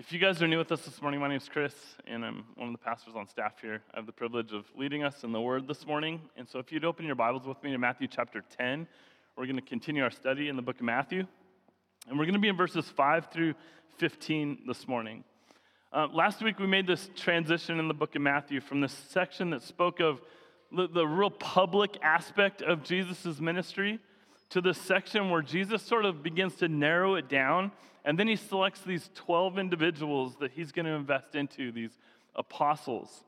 If you guys are new with us this morning, my name is Chris, and I'm one of the pastors on staff here. I have the privilege of leading us in the Word this morning. And so if you'd open your Bibles with me to Matthew chapter 10, we're going to continue our study in the book of Matthew. And we're going to be in verses 5 through 15 this morning. Last week, we made this transition in the book of Matthew from this section that spoke of the real public aspect of Jesus' ministry to this section where Jesus sort of begins to narrow it down, and then he selects these 12 individuals that he's going to invest into, these apostles,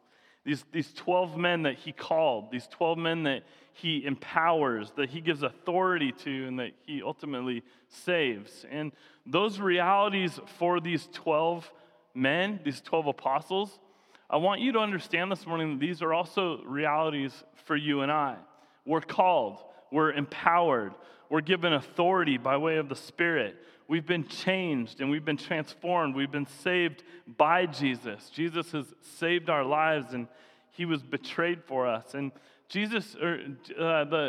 these 12 men that he called, these 12 men that he empowers, that he gives authority to, and that he ultimately saves. And those realities for these 12 men, these 12 apostles, I want you to understand this morning that these are also realities for you and I. We're called. We're empowered. We're given authority by way of the Spirit. We've been changed and we've been transformed. We've been saved by Jesus. Jesus has saved our lives, and he was betrayed for us. And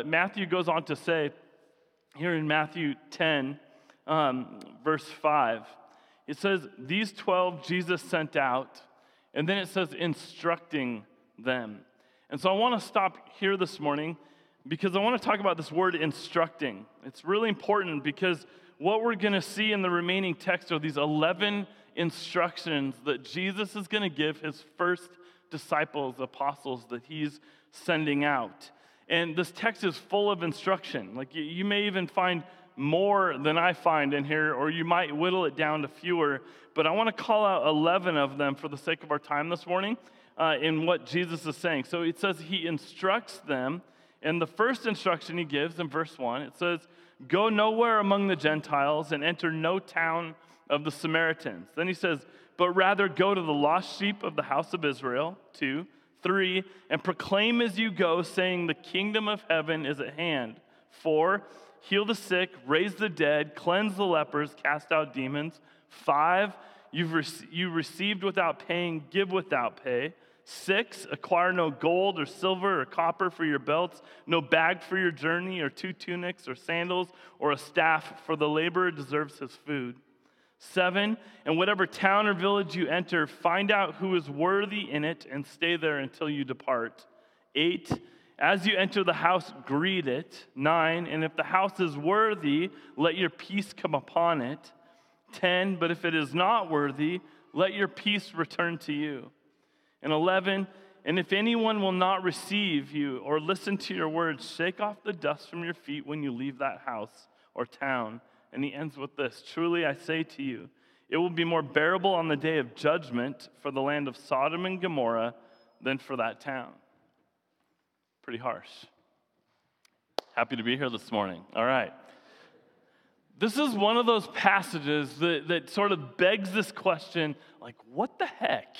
Matthew goes on to say here in Matthew 10, verse 5, it says, "These 12 Jesus sent out," and then it says, "instructing them." And so I want to stop here this morning, because I want to talk about this word instructing. It's really important because what we're going to see in the remaining text are these 11 instructions that Jesus is going to give his first disciples, apostles, that he's sending out. And this text is full of instruction. Like, you may even find more than I find in here, or you might whittle it down to fewer. But I want to call out 11 of them for the sake of our time this morning in what Jesus is saying. So it says he instructs them. And the first instruction he gives in verse 1, it says, "Go nowhere among the Gentiles and enter no town of the Samaritans." Then he says, "But rather go to the lost sheep of the house of Israel," 2, 3, "and proclaim as you go, saying the kingdom of heaven is at hand," 4, "Heal the sick, raise the dead, cleanse the lepers, cast out demons," 5, "You received without paying, give without pay," 6, "Acquire no gold or silver or copper for your belts, no bag for your journey, or 2 tunics or sandals or a staff, for the laborer deserves his food." 7, "And whatever town or village you enter, find out who is worthy in it and stay there until you depart." 8, "As you enter the house, greet it." 9, "And if the house is worthy, let your peace come upon it." 10, "But if it is not worthy, let your peace return to you." And 11, "And if anyone will not receive you or listen to your words, shake off the dust from your feet when you leave that house or town." And he ends with this, "Truly I say to you, it will be more bearable on the day of judgment for the land of Sodom and Gomorrah than for that town." Pretty harsh. Happy to be here this morning. All right. This is one of those passages that sort of begs this question, like, what the heck?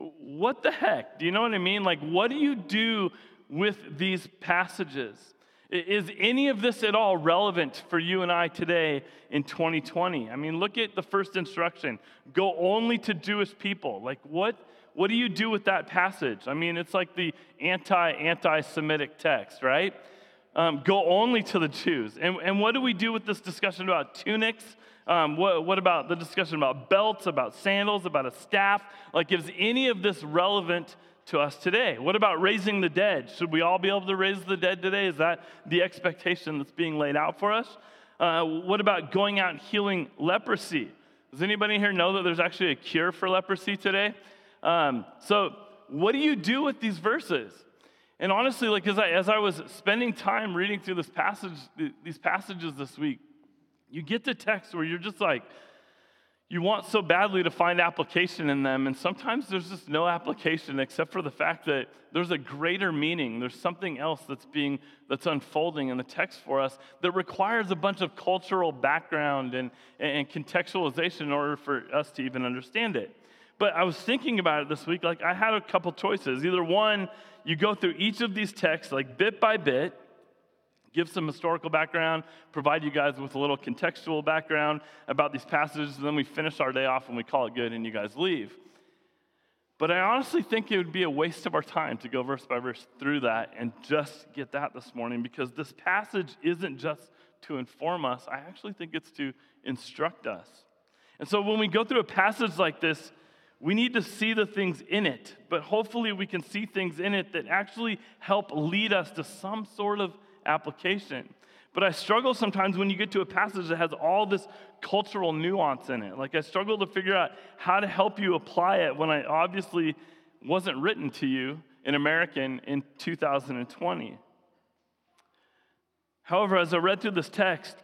What the heck? Do you know what I mean? Like, what do you do with these passages? Is any of this at all relevant for you and I today in 2020? I mean, look at the first instruction. Go only to Jewish people. Like, what do you do with that passage? I mean, it's like the anti-Semitic text, right? Go only to the Jews. And what do we do with this discussion about tunics? What about the discussion about belts, about sandals, about a staff? Like, is any of this relevant to us today? What about raising the dead? Should we all be able to raise the dead today? Is that the expectation that's being laid out for us? What about going out and healing leprosy? Does anybody here know that there's actually a cure for leprosy today? So what do you do with these verses? And honestly, like, as I was spending time reading through this passage, these passages this week, you get to texts where you're just like, you want so badly to find application in them, and sometimes there's just no application except for the fact that there's a greater meaning. There's something else that's unfolding in the text for us that requires a bunch of cultural background and contextualization in order for us to even understand it. But I was thinking about it this week. Like, I had a couple choices. Either one, you go through each of these texts like bit by bit, give some historical background, provide you guys with a little contextual background about these passages, and then we finish our day off and we call it good and you guys leave. But I honestly think it would be a waste of our time to go verse by verse through that and just get that this morning, because this passage isn't just to inform us. I actually think it's to instruct us. And so when we go through a passage like this, we need to see the things in it, but hopefully we can see things in it that actually help lead us to some sort of application. But I struggle sometimes when you get to a passage that has all this cultural nuance in it. Like, I struggle to figure out how to help you apply it when I obviously wasn't written to you in American in 2020. However, as I read through this text,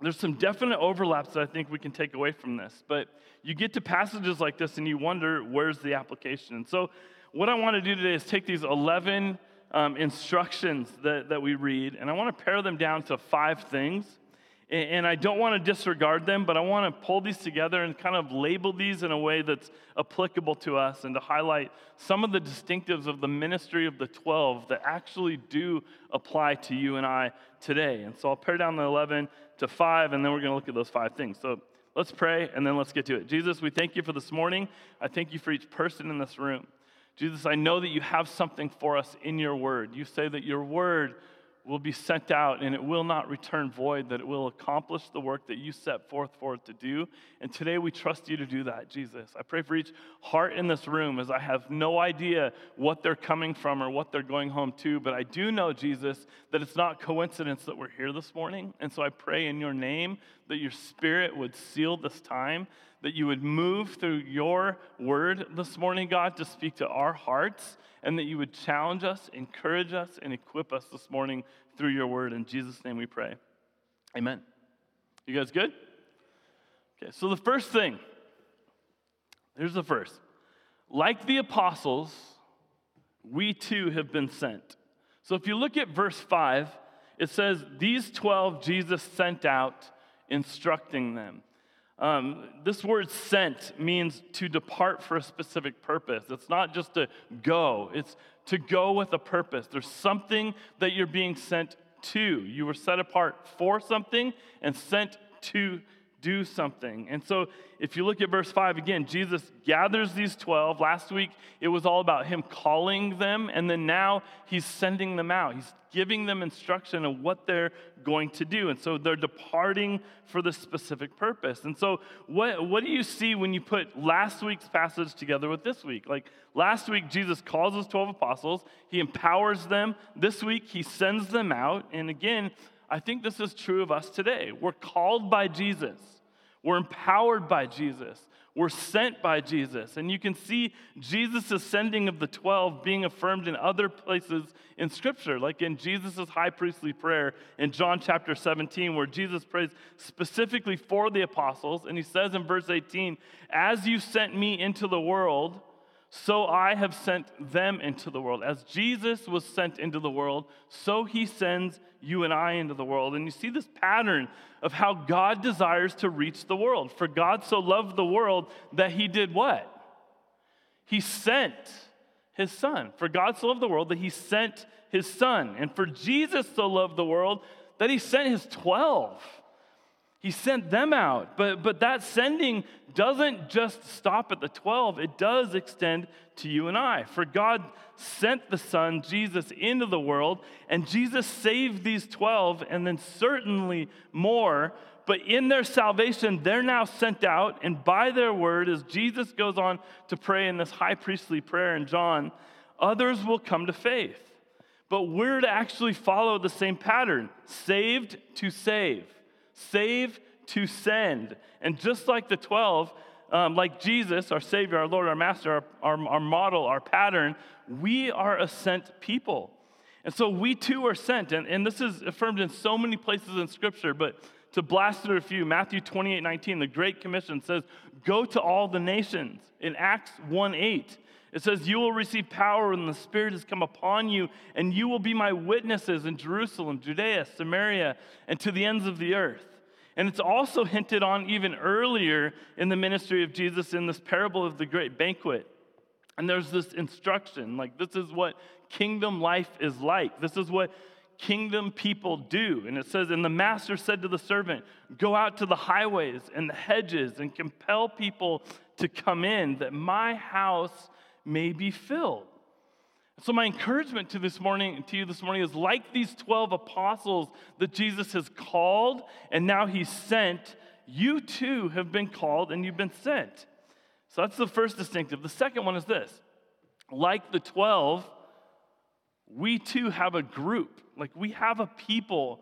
there's some definite overlaps that I think we can take away from this. But you get to passages like this and you wonder, where's the application? And so what I want to do today is take these 11 instructions that we read, and I want to pare them down to 5 things. And I don't want to disregard them, but I want to pull these together and kind of label these in a way that's applicable to us and to highlight some of the distinctives of the ministry of the 12 that actually do apply to you and I today. And so I'll pare down the 11 to 5, and then we're going to look at those 5 things. So let's pray, and then let's get to it. Jesus, we thank you for this morning. I thank you for each person in this room. Jesus, I know that you have something for us in your word. You say that your word will be sent out, and it will not return void, that it will accomplish the work that you set forth for it to do. And today we trust you to do that, Jesus. I pray for each heart in this room, as I have no idea what they're coming from or what they're going home to, but I do know, Jesus, that it's not coincidence that we're here this morning. And so I pray in your name that your Spirit would seal this time, that you would move through your word this morning, God, to speak to our hearts, and that you would challenge us, encourage us, and equip us this morning through your word. In Jesus' name we pray. Amen. You guys good? Okay, so the first thing, here's the first. Like the apostles, we too have been sent. So if you look at verse 5, it says, these 12 Jesus sent out, instructing them. This word sent means to depart for a specific purpose. It's not just to go. It's to go with a purpose. There's something that you're being sent to. You were set apart for something and sent to do something. And so if you look at verse 5 again, Jesus gathers these 12. Last week, it was all about him calling them, and then now he's sending them out. He's giving them instruction of what they're going to do. And so they're departing for this specific purpose. And so what do you see when you put last week's passage together with this week? Like, last week, Jesus calls his 12 apostles. He empowers them. This week, he sends them out. And again, I think this is true of us today. We're called by Jesus. We're empowered by Jesus. We're sent by Jesus. And you can see Jesus' sending of the 12 being affirmed in other places in Scripture, like in Jesus' high priestly prayer in John chapter 17, where Jesus prays specifically for the apostles. And he says in verse 18, as you sent me into the world, so I have sent them into the world. As Jesus was sent into the world, so he sends you and I into the world. And you see this pattern of how God desires to reach the world. For God so loved the world that he did what? He sent his son. For God so loved the world that he sent his son. And for Jesus so loved the world that he sent his 12. He sent them out, but that sending doesn't just stop at the 12. It does extend to you and I. For God sent the Son, Jesus, into the world, and Jesus saved these 12, and then certainly more. But in their salvation, they're now sent out, and by their word, as Jesus goes on to pray in this high priestly prayer in John, others will come to faith. But we're to actually follow the same pattern, saved to save. Save to send. And just like the 12, like Jesus, our Savior, our Lord, our Master, our model, our pattern, we are a sent people. And so we too are sent. And this is affirmed in so many places in Scripture, but to blast through a few, Matthew 28:19, the Great Commission says, go to all the nations. In Acts 1:8, it says, you will receive power when the Spirit has come upon you, and you will be my witnesses in Jerusalem, Judea, Samaria, and to the ends of the earth. And it's also hinted on even earlier in the ministry of Jesus in this parable of the great banquet. And there's this instruction, like, this is what kingdom life is like. This is what kingdom people do. And it says, and the master said to the servant, go out to the highways and the hedges and compel people to come in, that my house may be filled. So my encouragement to you this morning is, like these 12 apostles that Jesus has called and now he's sent, you too have been called and you've been sent. So that's the first distinctive. The second one is this. Like the 12, we too have a group. Like we have a people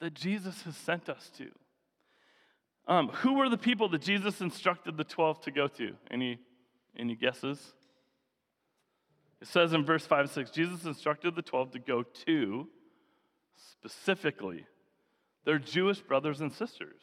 that Jesus has sent us to. Who were the people that Jesus instructed the 12 to go to? Any guesses? It says in verse 5 and 6, Jesus instructed the 12 to go to, specifically, their Jewish brothers and sisters.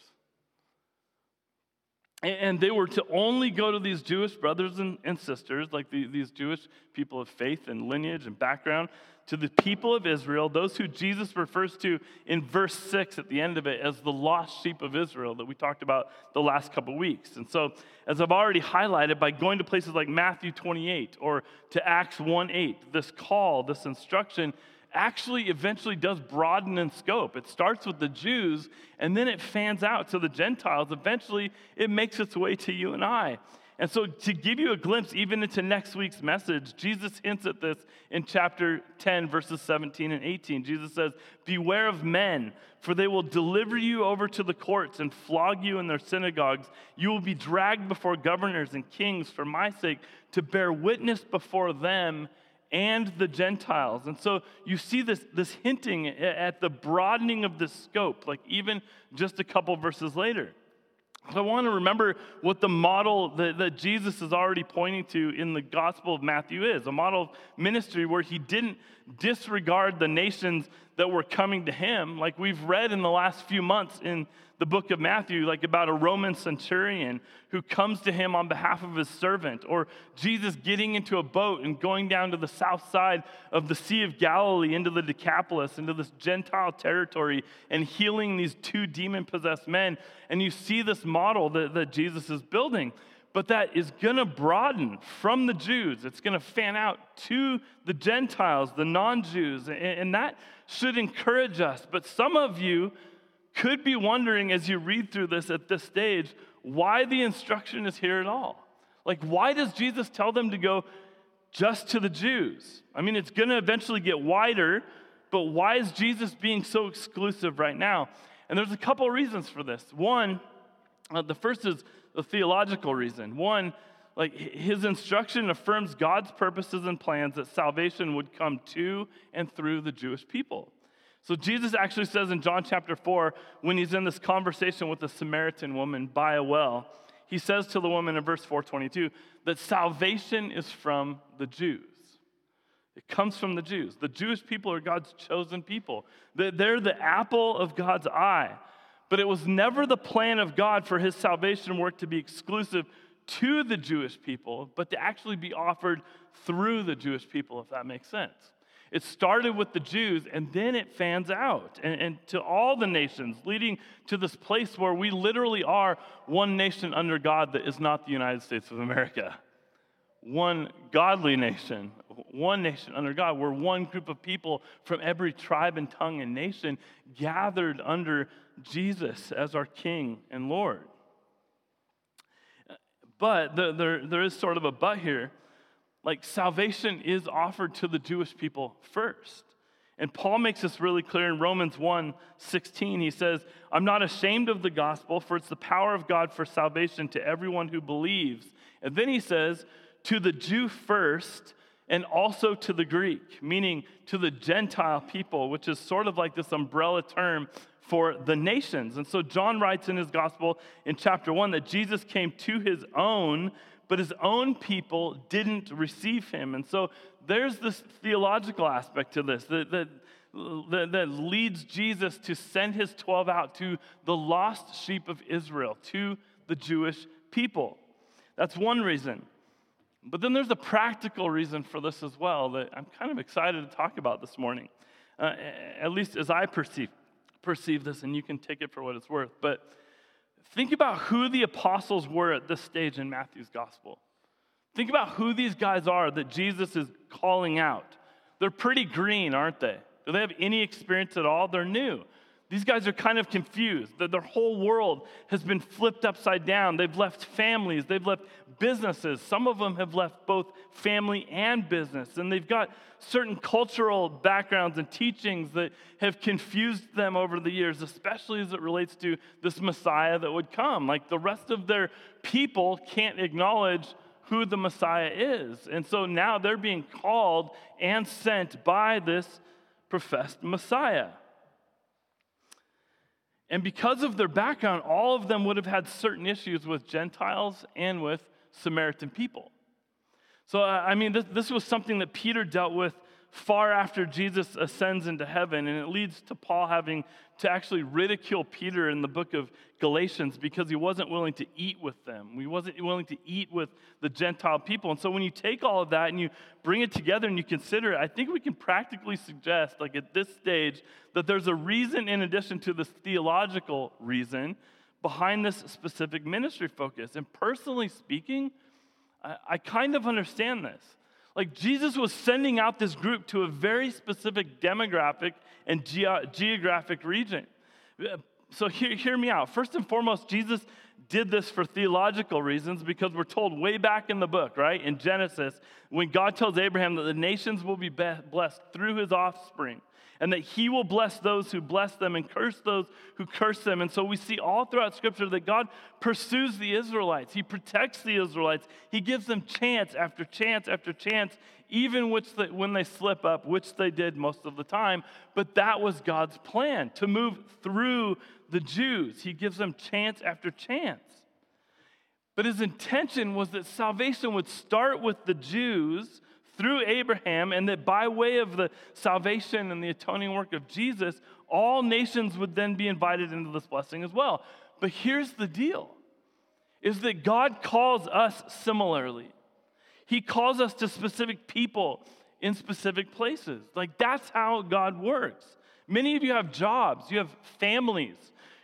And they were to only go to these Jewish brothers and sisters, like these Jewish people of faith and lineage and background, to the people of Israel, those who Jesus refers to in verse 6 at the end of it as the lost sheep of Israel that we talked about the last couple weeks. And so, as I've already highlighted, by going to places like Matthew 28 or to Acts 1:8, this call, this instruction, actually eventually does broaden in scope. It starts with the Jews, and then it fans out to the Gentiles. Eventually, it makes its way to you and I. And so to give you a glimpse even into next week's message, Jesus hints at this in chapter 10, verses 17 and 18. Jesus says, "Beware of men, for they will deliver you over to the courts and flog you in their synagogues. You will be dragged before governors and kings for my sake to bear witness before them and the Gentiles." And so you see this hinting at the broadening of the scope, like even just a couple verses later. So I want to remember what the model that Jesus is already pointing to in the Gospel of Matthew is, a model of ministry where he didn't disregard the nations that were coming to him. Like we've read in the last few months in the book of Matthew, like about a Roman centurion who comes to him on behalf of his servant, or Jesus getting into a boat and going down to the south side of the Sea of Galilee into the Decapolis, into this Gentile territory, and healing these two demon-possessed men. And you see this model that Jesus is building, but that is going to broaden from the Jews. It's going to fan out to the Gentiles, the non-Jews, and that should encourage us. But some of you could be wondering as you read through this at this stage, why the instruction is here at all. Like, why does Jesus tell them to go just to the Jews? I mean, it's going to eventually get wider, but why is Jesus being so exclusive right now? And there's a couple reasons for this. One, the first is a theological reason. One, like his instruction affirms God's purposes and plans that salvation would come to and through the Jewish people. So Jesus actually says in John chapter 4, when he's in this conversation with a Samaritan woman by a well, he says to the woman in verse 4:22 that salvation is from the Jews. It comes from the Jews. The Jewish people are God's chosen people. They're the apple of God's eye. But it was never the plan of God for his salvation work to be exclusive to the Jewish people, but to actually be offered through the Jewish people, if that makes sense. It started with the Jews, and then it fans out and to all the nations, leading to this place where we literally are one nation under God that is not the United States of America. One godly nation, one nation under God, where one group of people from every tribe and tongue and nation gathered under Jesus as our King and Lord. But there is sort of a but here. Like, salvation is offered to the Jewish people first. And Paul makes this really clear in Romans 1:16. He says, "I'm not ashamed of the gospel, for it's the power of God for salvation to everyone who believes." And then he says, "To the Jew first, and also to the Greek," meaning to the Gentile people, which is sort of like this umbrella term for the nations. And so John writes in his gospel in chapter 1 that Jesus came to his own, but his own people didn't receive him. And so there's this theological aspect to this that leads Jesus to send his 12 out to the lost sheep of Israel, to the Jewish people. That's one reason. But then there's a practical reason for this as well that I'm kind of excited to talk about this morning, at least as I perceive this, and you can take it for what it's worth. But think about who the apostles were at this stage in Matthew's gospel. Think about who these guys are that Jesus is calling out. They're pretty green, aren't they? Do they have any experience at all? They're new. These guys are kind of confused. Their whole world has been flipped upside down. They've left families. They've left businesses. Some of them have left both family and business. And they've got certain cultural backgrounds and teachings that have confused them over the years, especially as it relates to this Messiah that would come. Like the rest of their people can't acknowledge who the Messiah is. And so now they're being called and sent by this professed Messiah. And because of their background, all of them would have had certain issues with Gentiles and with Samaritan people. So, this was something that Peter dealt with far after Jesus ascends into heaven, and it leads to Paul having to actually ridicule Peter in the book of Galatians because he wasn't willing to eat with them. He wasn't willing to eat with the Gentile people. And so when you take all of that and you bring it together and you consider it, I think we can practically suggest, like at this stage, that there's a reason in addition to this theological reason behind this specific ministry focus. And personally speaking, I kind of understand this. Like Jesus was sending out this group to a very specific demographic and geographic region. So hear me out. First and foremost, Jesus did this for theological reasons because we're told way back in the book, right, in Genesis, when God tells Abraham that the nations will be blessed through his offspring and that he will bless those who bless them and curse those who curse them. And so we see all throughout Scripture that God pursues the Israelites. He protects the Israelites. He gives them chance after chance after chance, even when they slip up, which they did most of the time. But that was God's plan, to move through the Jews. He gives them chance after chance. But his intention was that salvation would start with the Jews through Abraham, and that by way of the salvation and the atoning work of Jesus, all nations would then be invited into this blessing as well. But here's the deal, is that God calls us similarly. He calls us to specific people in specific places. Like that's how God works. Many of you have jobs, you have families,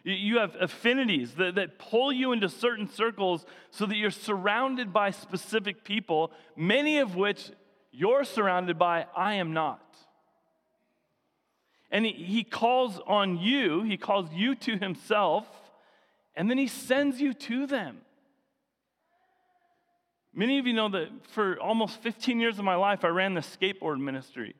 you have affinities that pull you into certain circles so that you're surrounded by specific people, many of which you're surrounded by, I am not. And he calls on you, he calls you to himself, and then he sends you to them. Many of you know that for almost 15 years of my life, I ran the skateboard ministry.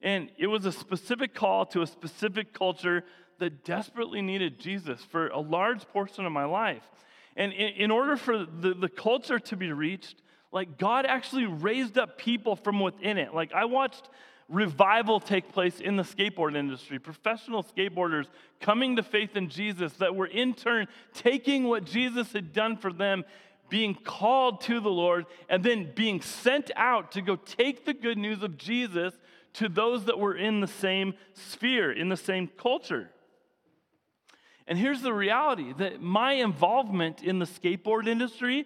And it was a specific call to a specific culture that desperately needed Jesus for a large portion of my life. And in order for the culture to be reached, like, God actually raised up people from within it. Like, I watched revival take place in the skateboard industry, professional skateboarders coming to faith in Jesus that were in turn taking what Jesus had done for them, being called to the Lord, and then being sent out to go take the good news of Jesus to those that were in the same sphere, in the same culture. And here's the reality, that my involvement in the skateboard industry,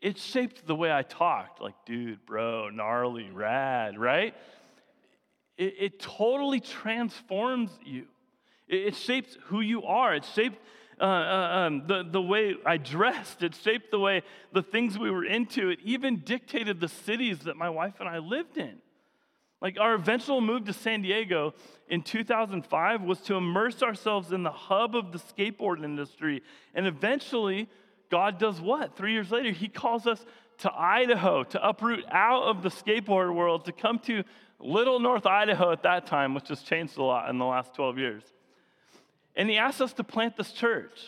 it shaped the way I talked, like, dude, bro, gnarly, rad, right? It totally transforms you. It shapes who you are. It shaped the way I dressed. It shaped the way, the things we were into. It even dictated the cities that my wife and I lived in. Like, our eventual move to San Diego in 2005 was to immerse ourselves in the hub of the skateboard industry, and eventually, God does what? 3 years later, he calls us to Idaho, to uproot out of the skateboard world, to come to little North Idaho at that time, which has changed a lot in the last 12 years. And he asked us to plant this church.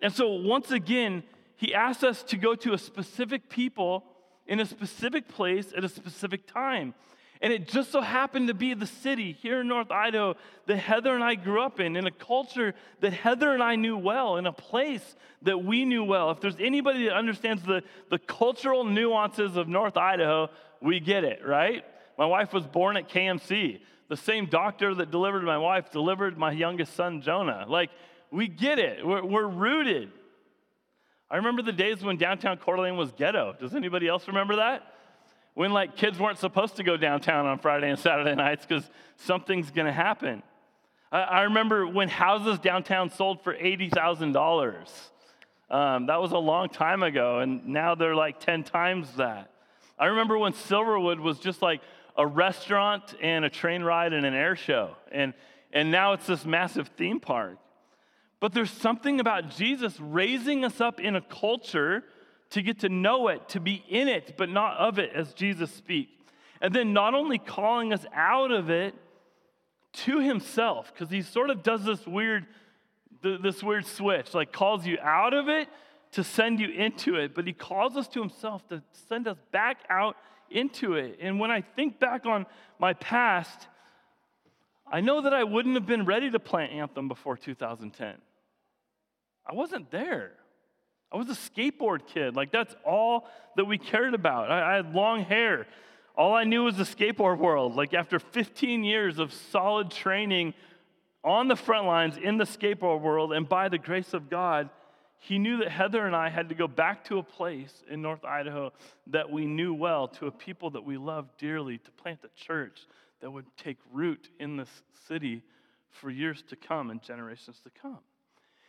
And so once again, he asked us to go to a specific people in a specific place at a specific time. And it just so happened to be the city here in North Idaho that Heather and I grew up in a culture that Heather and I knew well, in a place that we knew well. If there's anybody that understands the cultural nuances of North Idaho, we get it, right? My wife was born at KMC. The same doctor that delivered my wife delivered my youngest son, Jonah. Like, we get it. We're rooted. I remember the days when downtown Coeur d'Alene was ghetto. Does anybody else remember that? When, like, kids weren't supposed to go downtown on Friday and Saturday nights because something's going to happen. I remember when houses downtown sold for $80,000. That was a long time ago, and now they're like 10 times that. I remember when Silverwood was just like a restaurant and a train ride and an air show. And and now it's this massive theme park. But there's something about Jesus raising us up in a culture to get to know it, to be in it, but not of it, as Jesus speaks. And then not only calling us out of it to himself, because he sort of does this weird switch, like calls you out of it to send you into it, but he calls us to himself to send us back out into it. And when I think back on my past, I know that I wouldn't have been ready to plant Anthem before 2010. I wasn't there. I was a skateboard kid. Like, that's all that we cared about. I had long hair. All I knew was the skateboard world. Like, after 15 years of solid training on the front lines in the skateboard world, and by the grace of God, he knew that Heather and I had to go back to a place in North Idaho that we knew well, to a people that we loved dearly, to plant a church that would take root in this city for years to come and generations to come.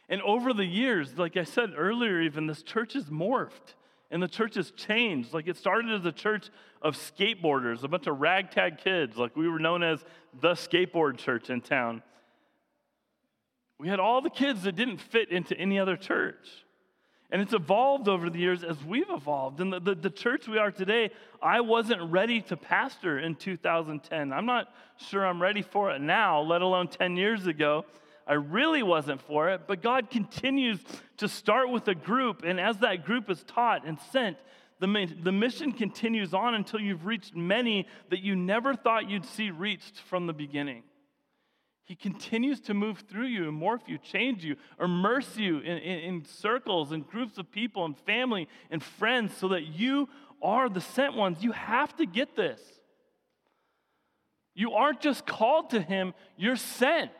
And over the years, like I said earlier even, this church has morphed and the church has changed. Like, it started as a church of skateboarders, a bunch of ragtag kids. Like, we were known as the skateboard church in town. We had all the kids that didn't fit into any other church. And it's evolved over the years as we've evolved. And the church we are today, I wasn't ready to pastor in 2010. I'm not sure I'm ready for it now, let alone 10 years ago. I really wasn't for it, but God continues to start with a group, and as that group is taught and sent, the mission continues on until you've reached many that you never thought you'd see reached from the beginning. He continues to move through you and morph you, change you, immerse you in circles and groups of people and family and friends so that you are the sent ones. You have to get this. You aren't just called to him, you're sent.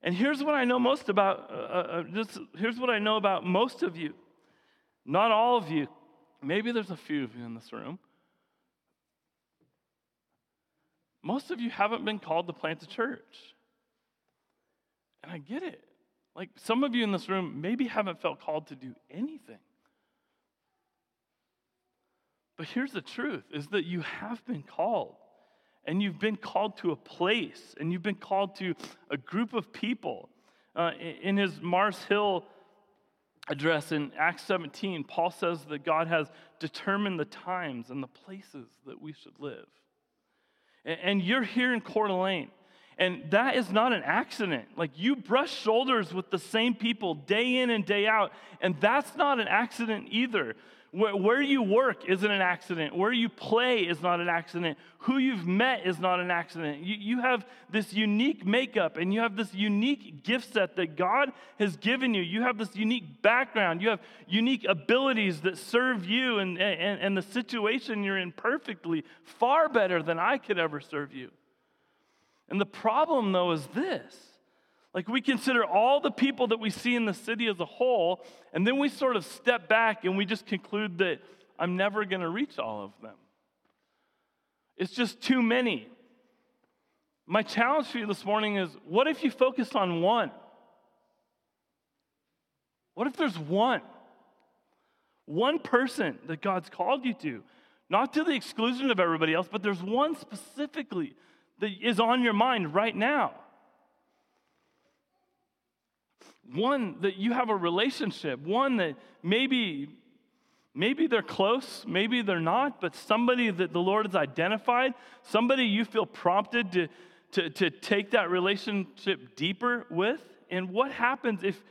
And here's what I know most about, here's what I know about most of you. Not all of you. Maybe there's a few of you in this room. Most of you haven't been called to plant a church. And I get it. Like, some of you in this room maybe haven't felt called to do anything. But here's the truth, is that you have been called. And you've been called to a place. And you've been called to a group of people. In his Mars Hill address in Acts 17, Paul says that God has determined the times and the places that we should live. And you're here in Coeur d'Alene, and that is not an accident. Like, you brush shoulders with the same people day in and day out, and that's not an accident either. Where you work isn't an accident. Where you play is not an accident. Who you've met is not an accident. You have this unique makeup, and you have this unique gift set that God has given you. You have this unique background. You have unique abilities that serve you and the situation you're in perfectly, far better than I could ever serve you. And the problem, though, is this. Like, we consider all the people that we see in the city as a whole, and then we sort of step back and we just conclude that I'm never going to reach all of them. It's just too many. My challenge for you this morning is, what if you focused on one? What if there's one? One person that God's called you to, not to the exclusion of everybody else, but there's one specifically that is on your mind right now. One that you have a relationship, one that maybe they're close, maybe they're not, but somebody that the Lord has identified, somebody you feel prompted to take that relationship deeper with. And what happens if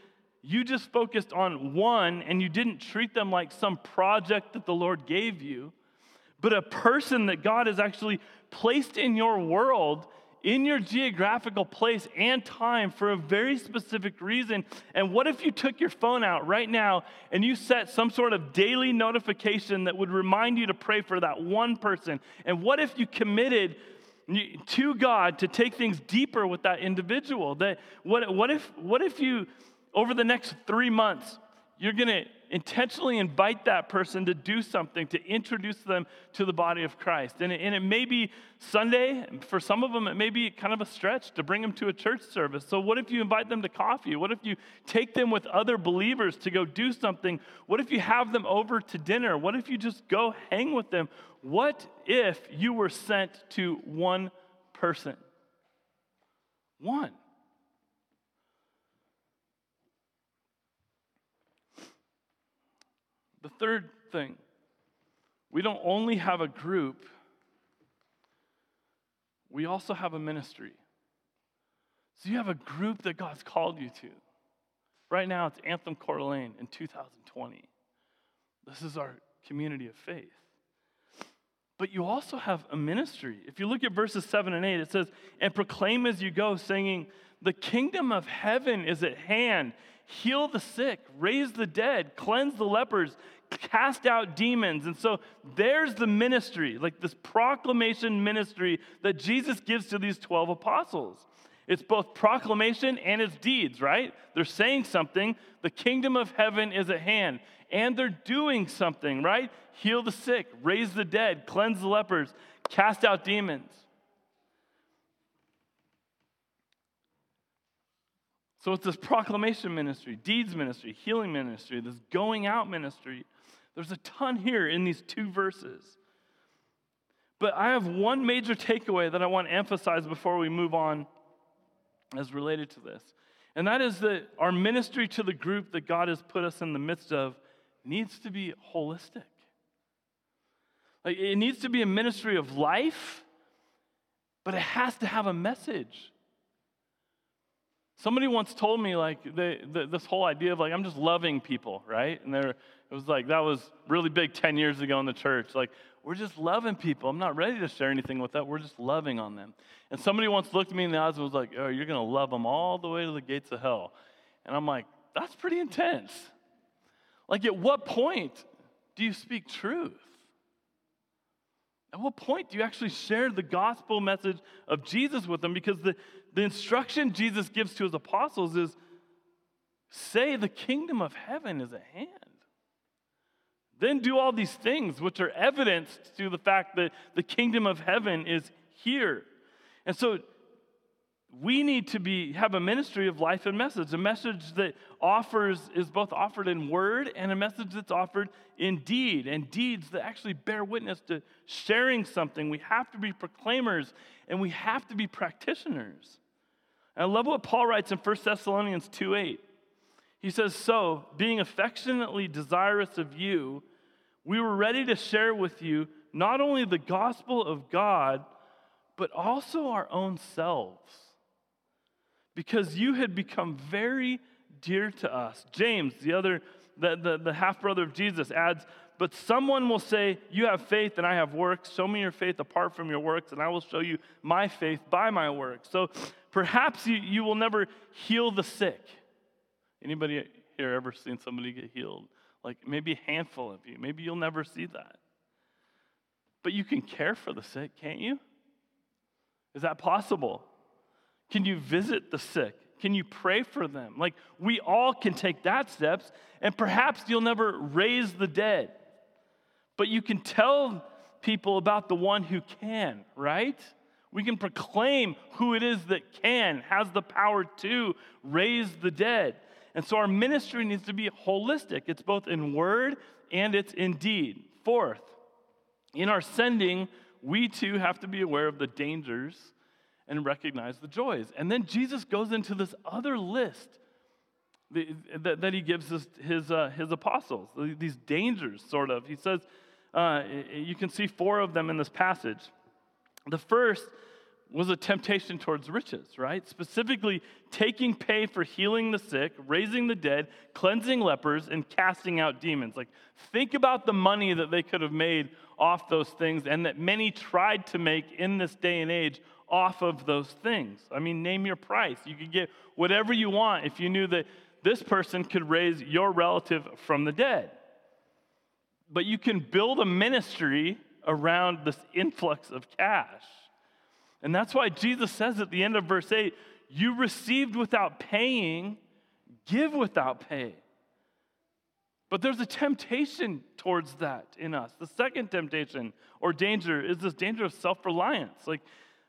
you just focused on one and you didn't treat them like some project that the Lord gave you, but a person that God has actually placed in your world, in your geographical place and time for a very specific reason? And what if you took your phone out right now and you set some sort of daily notification that would remind you to pray for that one person? And what if you committed to God to take things deeper with that individual? What if you, over the next 3 months, you're going to intentionally invite that person to do something, to introduce them to the body of Christ? And it may be Sunday. For some of them, it may be kind of a stretch to bring them to a church service. So what if you invite them to coffee? What if you take them with other believers to go do something? What if you have them over to dinner? What if you just go hang with them? What if you were sent to one person. One. The third thing, we don't only have a group, we also have a ministry. So you have a group that God's called you to. Right now, it's Anthem, Coeur d'Alene in 2020. This is our community of faith. But you also have a ministry. If you look at verses 7 and 8, it says, "And proclaim as you go, saying, the kingdom of heaven is at hand. Heal the sick, raise the dead, cleanse the lepers, cast out demons." And so there's the ministry, like this proclamation ministry that Jesus gives to these 12 apostles. It's both proclamation and it's deeds, right? They're saying something. The kingdom of heaven is at hand. And they're doing something, right? Heal the sick, raise the dead, cleanse the lepers, cast out demons. So it's this proclamation ministry, deeds ministry, healing ministry, this going out ministry. There's a ton here in these two verses. But I have one major takeaway that I want to emphasize before we move on as related to this. And that is that our ministry to the group that God has put us in the midst of needs to be holistic. Like, it needs to be a ministry of life, but it has to have a message. Somebody once told me, like, this whole idea of, like, I'm just loving people, right? And it was like, that was really big 10 years ago in the church. Like, we're just loving people. I'm not ready to share anything with that. We're just loving on them. And somebody once looked me in the eyes and was like, "Oh, you're going to love them all the way to the gates of hell." And I'm like, that's pretty intense. Like, at what point do you speak truth? At what point do you actually share the gospel message of Jesus with them? Because the instruction Jesus gives to his apostles is, say the kingdom of heaven is at hand. Then do all these things which are evidence to the fact that the kingdom of heaven is here. And so we need to have a ministry of life and message, a message that is both offered in word and a message that's offered in deed, and deeds that actually bear witness to sharing something. We have to be proclaimers, and we have to be practitioners. And I love what Paul writes in 1 Thessalonians 2:8. He says, "So, being affectionately desirous of you, we were ready to share with you not only the gospel of God, but also our own selves, because you had become very dear to us." James, the half-brother of Jesus, adds, "But someone will say, 'You have faith and I have works. Show me your faith apart from your works, and I will show you my faith by my works.'" So perhaps you will never heal the sick. Anybody here ever seen somebody get healed? Like, maybe a handful of you. Maybe you'll never see that. But you can care for the sick, can't you? Is that possible? Can you visit the sick? Can you pray for them? Like, we all can take that steps, and perhaps you'll never raise the dead. But you can tell people about the one who can, right? We can proclaim who it is that can, has the power to raise the dead. And so our ministry needs to be holistic. It's both in word and it's in deed. Fourth, in our sending, we too have to be aware of the dangers and recognize the joys. And then Jesus goes into this other list that he gives his apostles, these dangers, sort of. He says, you can see four of them in this passage. The first was a temptation towards riches, right? Specifically, taking pay for healing the sick, raising the dead, cleansing lepers, and casting out demons. Like, think about the money that they could have made off those things, and that many tried to make in this day and age off of those things. I mean, name your price. You could get whatever you want if you knew that this person could raise your relative from the dead. But you can build a ministry around this influx of cash. And that's why Jesus says at the end of verse 8, "You received without paying, give without pay." But there's a temptation towards that in us. The second temptation or danger is this danger of self-reliance, like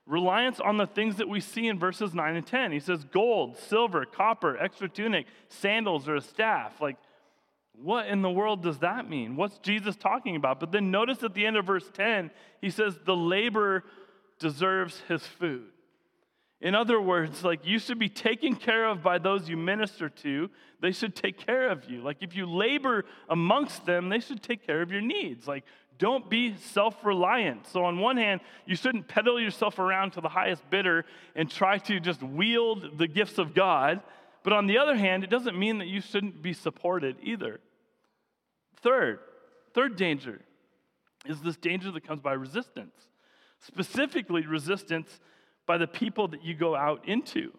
reliance on the things that we see in verses 9 and 10. He says, "Gold, silver, copper, extra tunic, sandals, or a staff." Like, what in the world does that mean? What's Jesus talking about? But then notice at the end of verse 10, he says, "The laborer deserves his food. In other words, like, you should be taken care of by those you minister to. They should take care of you. Like, if you labor amongst them, they should take care of your needs. Like, don't be self-reliant. So on one hand, you shouldn't peddle yourself around to the highest bidder and try to just wield the gifts of God. But on the other hand, it doesn't mean that you shouldn't be supported either. Third danger is this danger that comes by resistance. Specifically, resistance by the people that you go out into.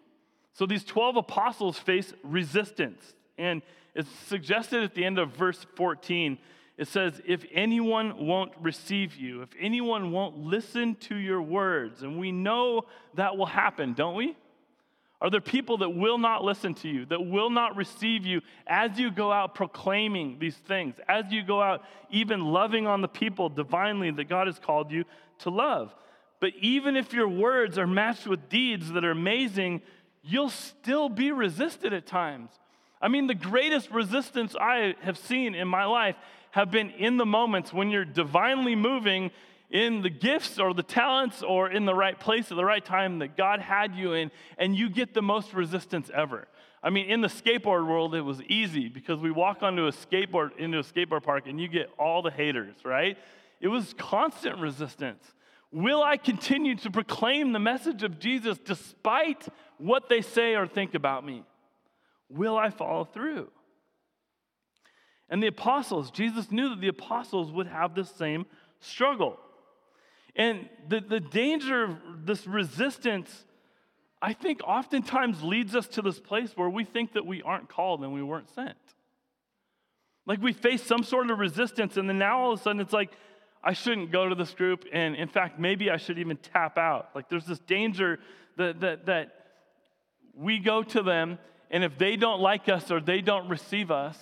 So these 12 apostles face resistance. And it's suggested at the end of verse 14, it says, if anyone won't receive you, if anyone won't listen to your words, and we know that will happen, don't we? Are there people that will not listen to you, that will not receive you as you go out proclaiming these things, as you go out even loving on the people divinely that God has called you to love? But even if your words are matched with deeds that are amazing, you'll still be resisted at times. I mean, the greatest resistance I have seen in my life have been in the moments when you're divinely moving in the gifts or the talents or in the right place at the right time that God had you in, and you get the most resistance ever. I mean, in the skateboard world, it was easy because we walk onto a skateboard, into a skateboard park, and you get all the haters, right? It was constant resistance. Will I continue to proclaim the message of Jesus despite what they say or think about me? Will I follow through? And the apostles, Jesus knew that the apostles would have the same struggle. And the danger of this resistance, I think, oftentimes leads us to this place where we think that we aren't called and we weren't sent. Like, we face some sort of resistance, and then now all of a sudden it's like, I shouldn't go to this group, and in fact, maybe I should even tap out. Like, there's this danger that we go to them, and if they don't like us or they don't receive us,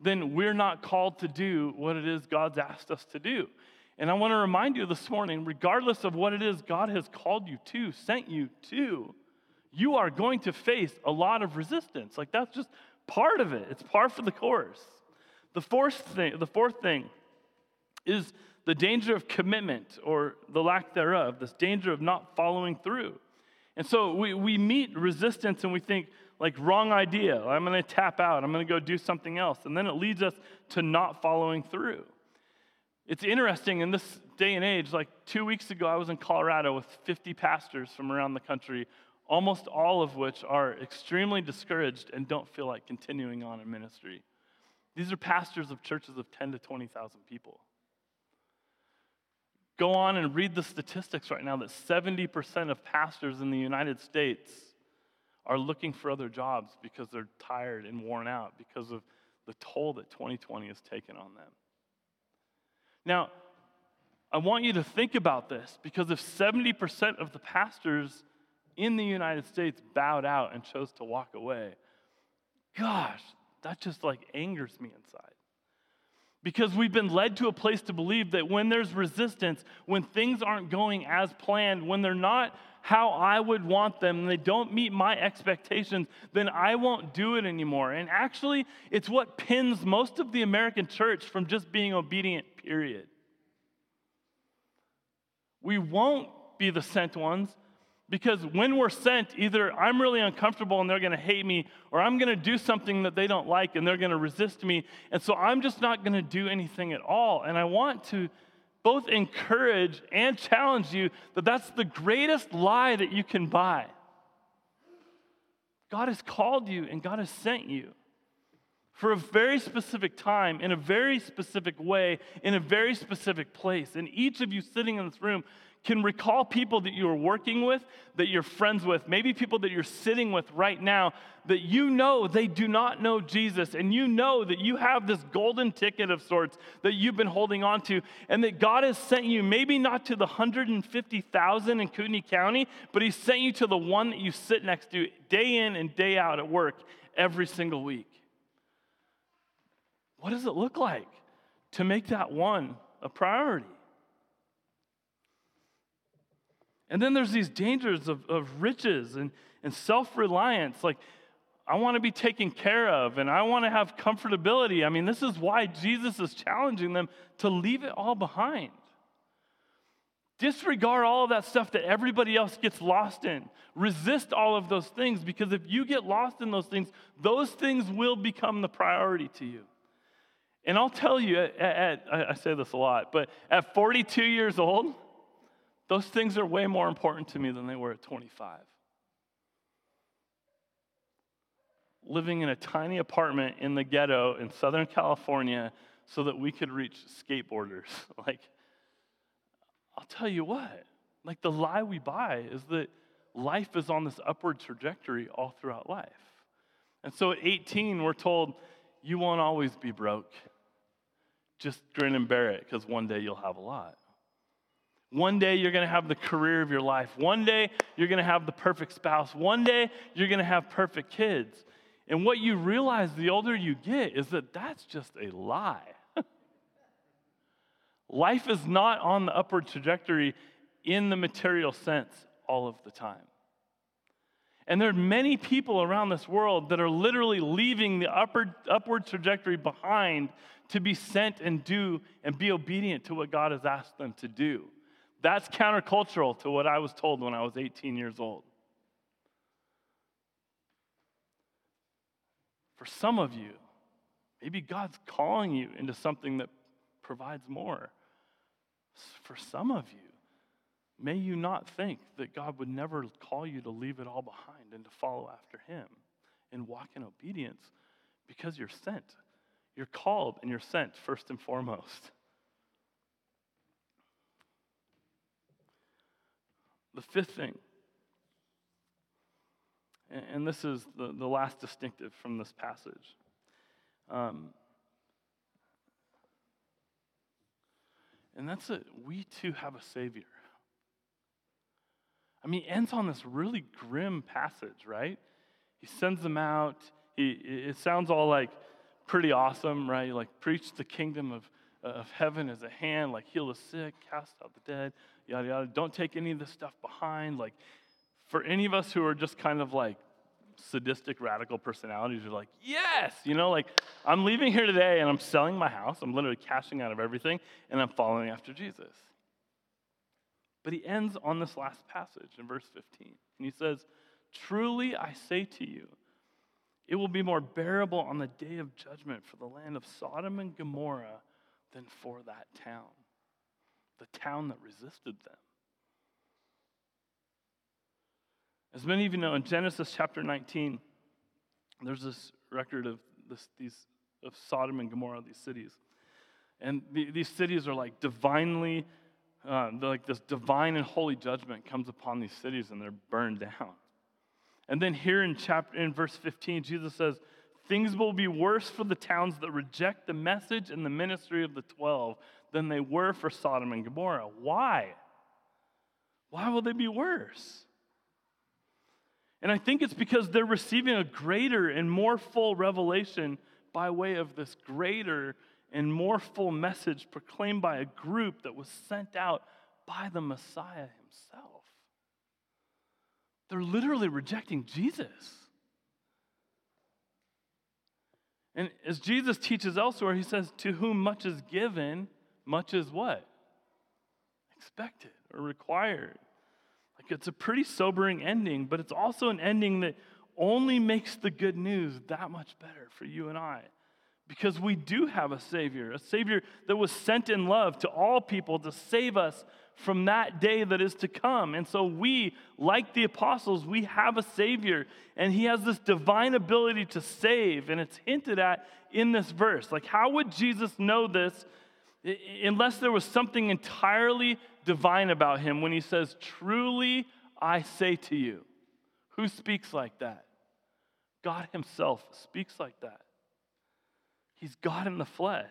then we're not called to do what it is God's asked us to do. And I want to remind you this morning, regardless of what it is God has called you to, sent you to, you are going to face a lot of resistance. Like, that's just part of it. It's par for the course. The fourth thing is the danger of commitment or the lack thereof, this danger of not following through. And so we meet resistance and we think, like, wrong idea. I'm going to tap out. I'm going to go do something else. And then it leads us to not following through. It's interesting, in this day and age, like 2 weeks ago, I was in Colorado with 50 pastors from around the country, almost all of which are extremely discouraged and don't feel like continuing on in ministry. These are pastors of churches of 10 to 20,000 people. Go on and read the statistics right now that 70% of pastors in the United States are looking for other jobs because they're tired and worn out because of the toll that 2020 has taken on them. Now, I want you to think about this, because if 70% of the pastors in the United States bowed out and chose to walk away, gosh, that just, like, angers me inside. Because we've been led to a place to believe that when there's resistance, when things aren't going as planned, when they're not how I would want them, and they don't meet my expectations, then I won't do it anymore. And actually, it's what pins most of the American church from just being obedient, period. We won't be the sent ones, because when we're sent, either I'm really uncomfortable and they're going to hate me, or I'm going to do something that they don't like and they're going to resist me, and so I'm just not going to do anything at all. And I want to both encourage and challenge you that that's the greatest lie that you can buy. God has called you and God has sent you for a very specific time, in a very specific way, in a very specific place. And each of you sitting in this room can recall people that you are working with, that you're friends with, maybe people that you're sitting with right now, that you know they do not know Jesus, and you know that you have this golden ticket of sorts that you've been holding on to, and that God has sent you maybe not to the 150,000 in Kootenai County, but He sent you to the one that you sit next to day in and day out at work every single week. What does it look like to make that one a priority? And then there's these dangers of riches and self-reliance. Like, I want to be taken care of, and I want to have comfortability. I mean, this is why Jesus is challenging them to leave it all behind. Disregard all of that stuff that everybody else gets lost in. Resist all of those things, because if you get lost in those things will become the priority to you. And I'll tell you, I say this a lot, but at 42 years old, those things are way more important to me than they were at 25. Living in a tiny apartment in the ghetto in Southern California so that we could reach skateboarders, like, I'll tell you what, like the lie we buy is that life is on this upward trajectory all throughout life. And so at 18, we're told, you won't always be broke. Just grin and bear it, because one day you'll have a lot. One day you're going to have the career of your life. One day you're going to have the perfect spouse. One day you're going to have perfect kids. And what you realize the older you get is that that's just a lie. Life is not on the upward trajectory in the material sense all of the time. And there are many people around this world that are literally leaving the upward trajectory behind to be sent and do and be obedient to what God has asked them to do. That's countercultural to what I was told when I was 18 years old. For some of you, maybe God's calling you into something that provides more. For some of you, may you not think that God would never call you to leave it all behind and to follow after him and walk in obedience, because you're sent. You're called and you're sent first and foremost. The fifth thing, and this is the last distinctive from this passage. And that's it. We too have a Savior. I mean, it ends on this really grim passage, right? He sends them out. It sounds all like pretty awesome, right? Like, preach the kingdom of heaven is at hand. Like, heal the sick, cast out the dead, yada, yada. Don't take any of this stuff behind. Like, for any of us who are just kind of like sadistic, radical personalities, you're like, yes! You know, like, I'm leaving here today and I'm selling my house. I'm literally cashing out of everything and I'm following after Jesus. But he ends on this last passage in verse 15. And he says, truly I say to you, it will be more bearable on the day of judgment for the land of Sodom and Gomorrah than for that town, the town that resisted them. As many of you know, in Genesis chapter 19, there's this record of these Sodom and Gomorrah, these cities. And these cities are like divinely... like this divine and holy judgment comes upon these cities and they're burned down. And then here in verse 15, Jesus says, things will be worse for the towns that reject the message and the ministry of the 12 than they were for Sodom and Gomorrah. Why? Why will they be worse? And I think it's because they're receiving a greater and more full revelation by way of this greater and more full message proclaimed by a group that was sent out by the Messiah himself. They're literally rejecting Jesus. And as Jesus teaches elsewhere, he says, to whom much is given, much is what? Expected or required. Like, it's a pretty sobering ending, but it's also an ending that only makes the good news that much better for you and I. Because we do have a Savior that was sent in love to all people to save us from that day that is to come. And so we, like the apostles, we have a Savior, and he has this divine ability to save, and it's hinted at in this verse. Like, how would Jesus know this unless there was something entirely divine about him when he says, truly I say to you? Who speaks like that? God himself speaks like that. He's God in the flesh.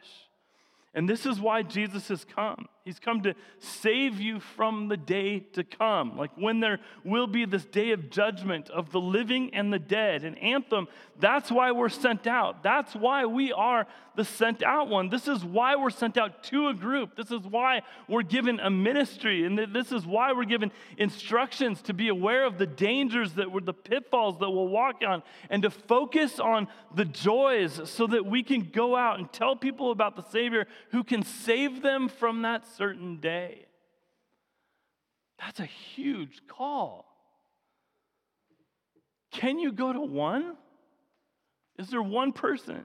And this is why Jesus has come. He's come to save you from the day to come. Like, when there will be this day of judgment of the living and the dead. And Anthem, that's why we're sent out. That's why we are the sent out one. This is why we're sent out to a group. This is why we're given a ministry. And this is why we're given instructions to be aware of the dangers that were the pitfalls that we'll walk on. And to focus on the joys so that we can go out and tell people about the Savior who can save them from that certain day. That's a huge call. Can you go to one? Is there one person?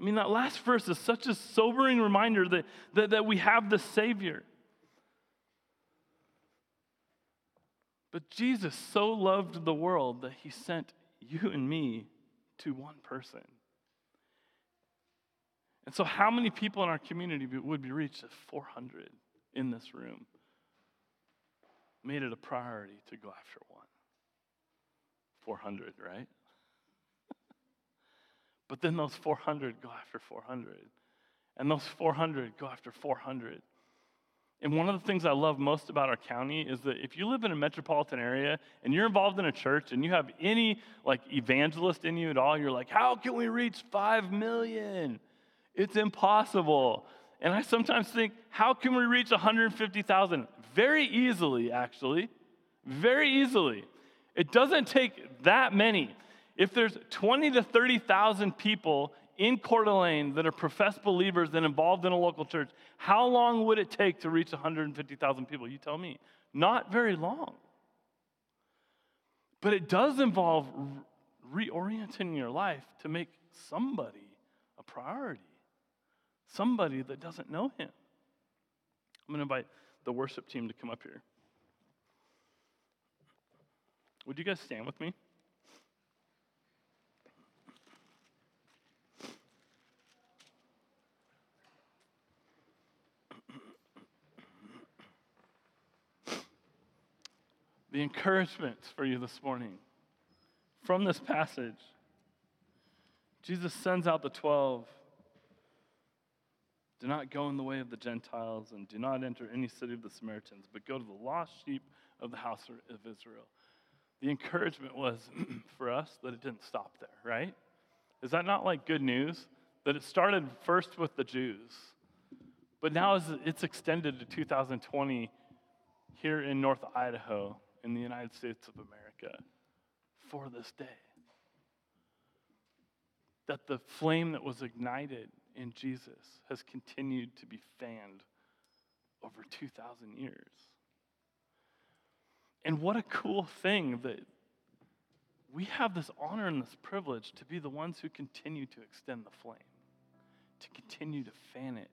I mean, that last verse is such a sobering reminder that we have the Savior. But Jesus so loved the world that he sent you and me to one person. And so how many people in our community would be reached if 400 in this room made it a priority to go after one? 400, right? But then those 400 go after 400. And those 400 go after 400. And one of the things I love most about our county is that if you live in a metropolitan area and you're involved in a church and you have any evangelist in you at all, you're like, how can we reach 5 million? It's impossible. And I sometimes think, how can we reach 150,000? Very easily, actually. Very easily. It doesn't take that many. If there's 20 to 30,000 people in Coeur d'Alene that are professed believers and involved in a local church, how long would it take to reach 150,000 people? You tell me. Not very long. But it does involve reorienting your life to make somebody a priority. Somebody that doesn't know him. I'm going to invite the worship team to come up here. Would you guys stand with me? The encouragement for you this morning from this passage. Jesus sends out the 12. Do not go in the way of the Gentiles, and do not enter any city of the Samaritans, but go to the lost sheep of the house of Israel. The encouragement was for us that it didn't stop there, right? Is that not good news? That it started first with the Jews, but now it's extended to 2020 here in North Idaho in the United States of America for this day. That the flame that was ignited in Jesus has continued to be fanned over 2,000 years. And what a cool thing that we have this honor and this privilege to be the ones who continue to extend the flame, to continue to fan it.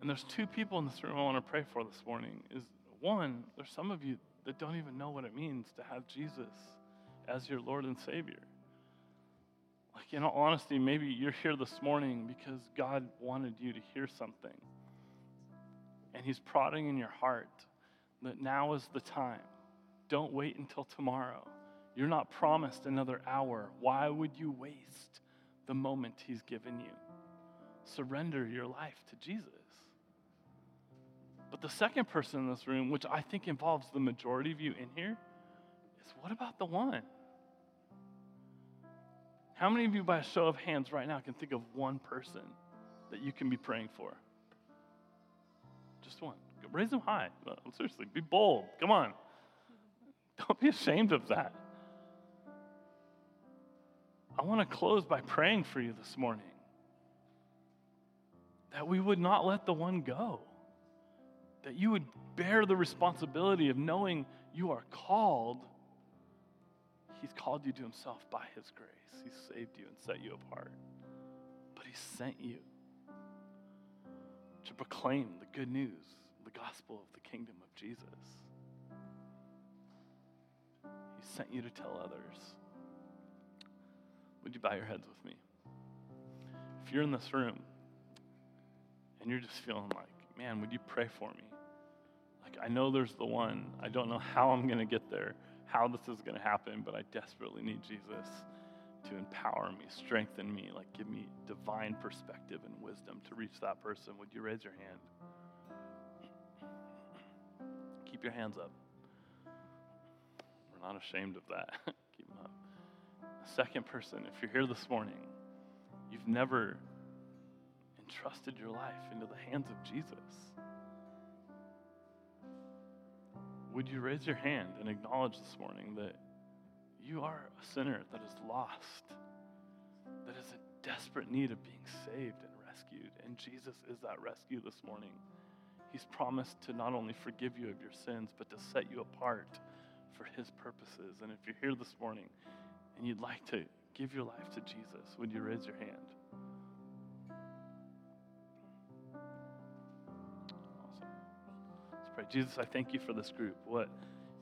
And there's two people in this room I want to pray for this morning. Is one, there's some of you that don't even know what it means to have Jesus as your Lord and Savior. In all honesty, maybe you're here this morning because God wanted you to hear something. And he's prodding in your heart that now is the time. Don't wait until tomorrow. You're not promised another hour. Why would you waste the moment he's given you? Surrender your life to Jesus. But the second person in this room, which I think involves the majority of you in here, is what about the one? How many of you by a show of hands right now can think of one person that you can be praying for? Just one. Raise them high. Seriously, be bold. Come on. Don't be ashamed of that. I want to close by praying for you this morning. That we would not let the one go. That you would bear the responsibility of knowing you are called. He's called you to himself by his grace. He saved you and set you apart. But he sent you to proclaim the good news, the gospel of the kingdom of Jesus. He sent you to tell others. Would you bow your heads with me? If you're in this room and you're just feeling man, would you pray for me? I know there's the one. I don't know how I'm going to get there, how this is going to happen, but I desperately need Jesus to empower me, strengthen me, give me divine perspective and wisdom to reach that person. Would you raise your hand? Keep your hands up. We're not ashamed of that. Keep them up. The second person, if you're here this morning, you've never entrusted your life into the hands of Jesus. Would you raise your hand and acknowledge this morning that you are a sinner that is lost, that is in desperate need of being saved and rescued? rescued, and Jesus is that rescue this morning. He's promised to not only forgive you of your sins, but to set you apart for his purposes. And if you're here this morning and you'd like to give your life to Jesus, would you raise your hand? Awesome. Let's pray. Jesus, I thank you for this group. What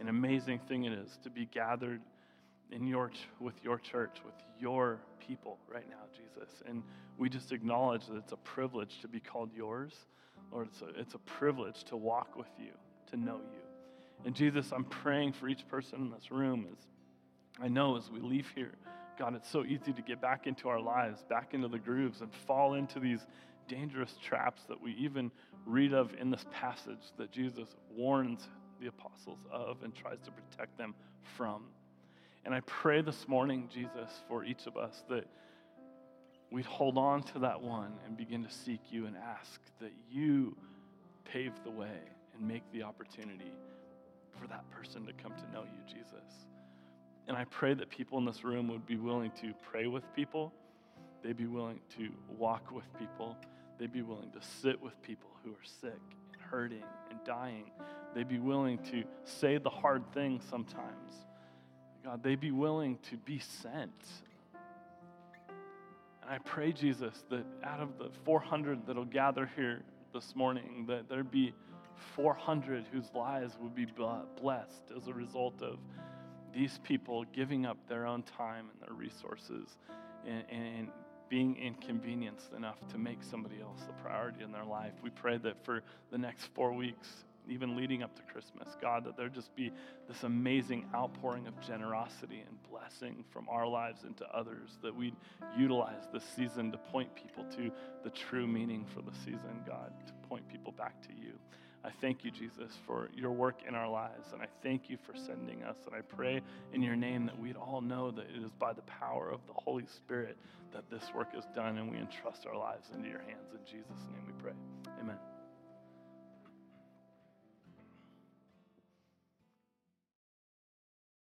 an amazing thing it is to be gathered in with your church, with your people right now, Jesus. And we just acknowledge that it's a privilege to be called yours. Lord, it's a privilege to walk with you, to know you. And Jesus, I'm praying for each person in this room. As I know as we leave here, God, it's so easy to get back into our lives, back into the grooves, and fall into these dangerous traps that we even read of in this passage that Jesus warns the apostles of and tries to protect them from. And I pray this morning, Jesus, for each of us that we'd hold on to that one and begin to seek you and ask that you pave the way and make the opportunity for that person to come to know you, Jesus. And I pray that people in this room would be willing to pray with people. They'd be willing to walk with people. They'd be willing to sit with people who are sick and hurting and dying. They'd be willing to say the hard things sometimes. God, they'd be willing to be sent. And I pray, Jesus, that out of the 400 that'll gather here this morning, that there'd be 400 whose lives would be blessed as a result of these people giving up their own time and their resources and being inconvenienced enough to make somebody else the priority in their life. We pray that for the next 4 weeks, even leading up to Christmas, God, that there just be this amazing outpouring of generosity and blessing from our lives into others, that we'd utilize this season to point people to the true meaning for the season, God, to point people back to you. I thank you, Jesus, for your work in our lives, and I thank you for sending us, and I pray in your name that we'd all know that it is by the power of the Holy Spirit that this work is done, and we entrust our lives into your hands. In Jesus' name we pray. Amen.